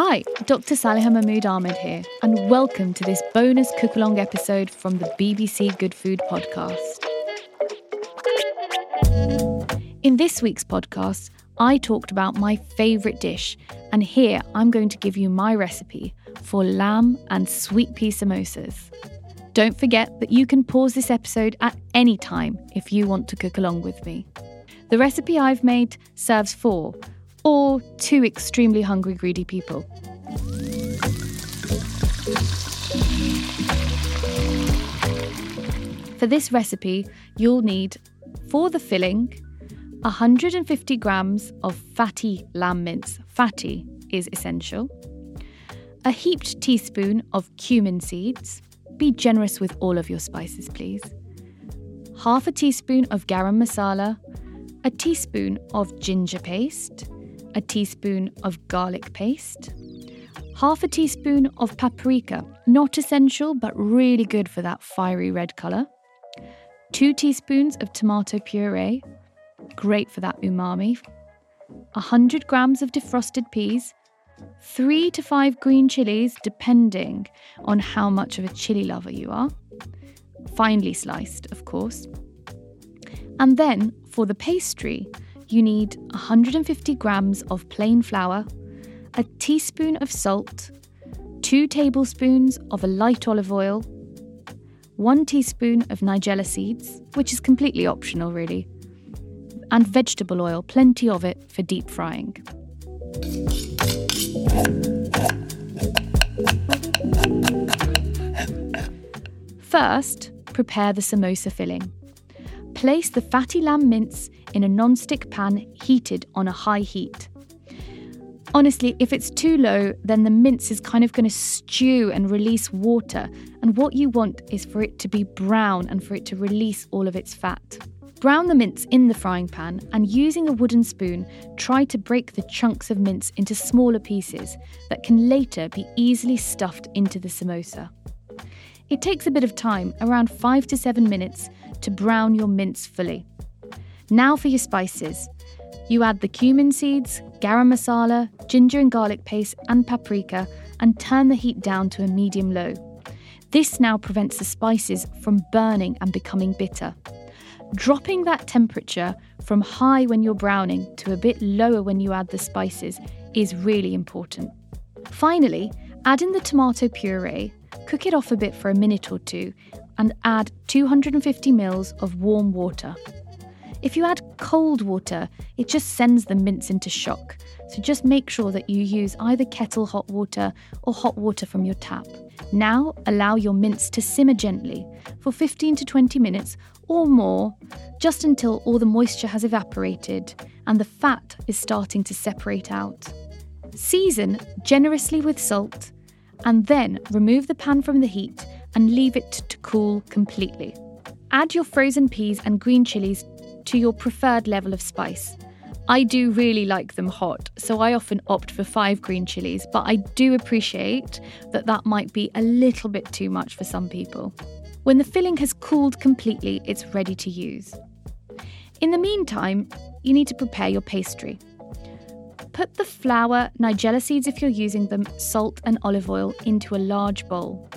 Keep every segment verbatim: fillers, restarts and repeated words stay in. Hi, Doctor Saleha Mahmood Ahmed here, and welcome to this bonus cook-along episode from the B B C Good Food podcast. In this week's podcast, I talked about my favourite dish, and here I'm going to give you my recipe for lamb and sweet pea samosas. Don't forget that you can pause this episode at any time if you want to cook along with me. The recipe I've made serves four, or two extremely hungry, greedy people. For this recipe, you'll need, for the filling, one hundred fifty grams of fatty lamb mince. Fatty is essential. A heaped teaspoon of cumin seeds. Be generous with all of your spices, please. Half a teaspoon of garam masala. A teaspoon of ginger paste. A teaspoon of garlic paste, half a teaspoon of paprika, not essential but really good for that fiery red colour, two teaspoons of tomato puree, great for that umami, one hundred grams of defrosted peas, three to five green chilies depending on how much of a chili lover you are, finely sliced of course. And then for the pastry, you need one hundred fifty grams of plain flour, a teaspoon of salt, two tablespoons of a light olive oil, one teaspoon of nigella seeds, which is completely optional really, and vegetable oil, plenty of it for deep frying. First, prepare the samosa filling. Place the fatty lamb mince in a non-stick pan heated on a high heat. Honestly, if it's too low, then the mince is kind of going to stew and release water, and what you want is for it to be brown and for it to release all of its fat. Brown the mince in the frying pan and using a wooden spoon, try to break the chunks of mince into smaller pieces that can later be easily stuffed into the samosa. It takes a bit of time, around five to seven minutes, to brown your mince fully. Now for your spices. You add the cumin seeds, garam masala, ginger and garlic paste and paprika and turn the heat down to a medium-low. This now prevents the spices from burning and becoming bitter. Dropping that temperature from high when you're browning to a bit lower when you add the spices is really important. Finally, add in the tomato puree, cook it off a bit for a minute or two and add two hundred fifty milliliters of warm water. If you add cold water, it just sends the mince into shock, so just make sure that you use either kettle hot water or hot water from your tap. Now allow your mince to simmer gently for fifteen to twenty minutes or more, just until all the moisture has evaporated and the fat is starting to separate out. Season generously with salt and then remove the pan from the heat and leave it to cool completely. Add your frozen peas and green chilies to your preferred level of spice. I do really like them hot, so I often opt for five green chilies, but I do appreciate that that might be a little bit too much for some people. When the filling has cooled completely, it's ready to use. In the meantime, you need to prepare your pastry. Put the flour, nigella seeds if you're using them, salt and olive oil into a large bowl.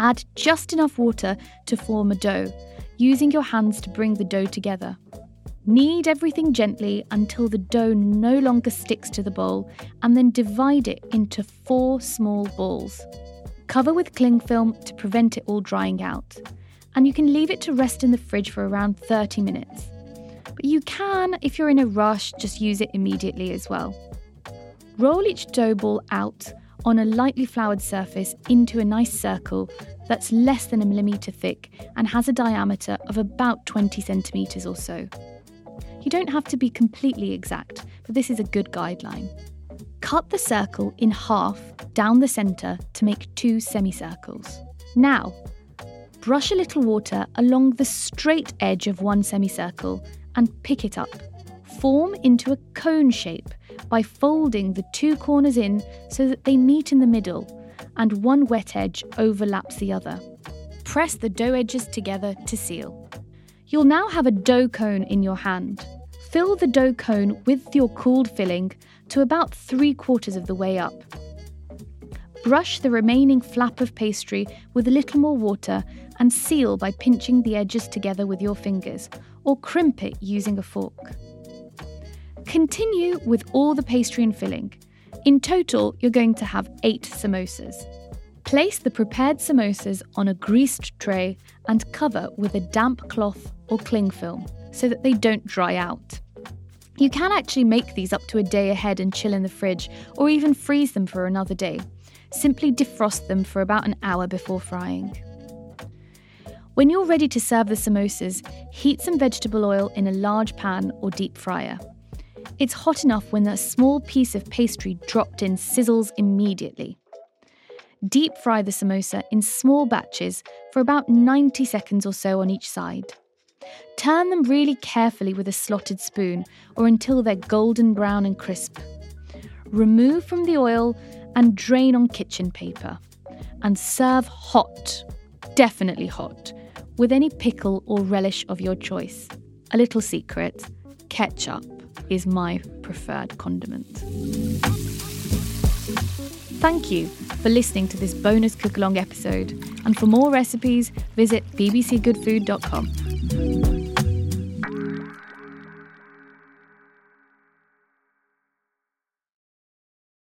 Add just enough water to form a dough, using your hands to bring the dough together. Knead everything gently until the dough no longer sticks to the bowl and then divide it into four small balls. Cover with cling film to prevent it all drying out. And you can leave it to rest in the fridge for around thirty minutes. But you can, if you're in a rush, just use it immediately as well. Roll each dough ball out on a lightly floured surface into a nice circle that's less than a millimetre thick and has a diameter of about twenty centimetres or so. You don't have to be completely exact, but this is a good guideline. Cut the circle in half down the centre to make two semicircles. Now, brush a little water along the straight edge of one semicircle and pick it up. Form into a cone shape by folding the two corners in so that they meet in the middle and one wet edge overlaps the other. Press the dough edges together to seal. You'll now have a dough cone in your hand. Fill the dough cone with your cooled filling to about three quarters of the way up. Brush the remaining flap of pastry with a little more water and seal by pinching the edges together with your fingers or crimp it using a fork. Continue with all the pastry and filling. In total, you're going to have eight samosas. Place the prepared samosas on a greased tray and cover with a damp cloth or cling film so that they don't dry out. You can actually make these up to a day ahead and chill in the fridge, or even freeze them for another day. Simply defrost them for about an hour before frying. When you're ready to serve the samosas, heat some vegetable oil in a large pan or deep fryer. It's hot enough when a small piece of pastry dropped in sizzles immediately. Deep fry the samosa in small batches for about ninety seconds or so on each side. Turn them really carefully with a slotted spoon or until they're golden brown and crisp. Remove from the oil and drain on kitchen paper. And serve hot, definitely hot, with any pickle or relish of your choice. A little secret, ketchup is my preferred condiment. Thank you for listening to this bonus cook-along episode. And for more recipes, visit b b c good food dot com.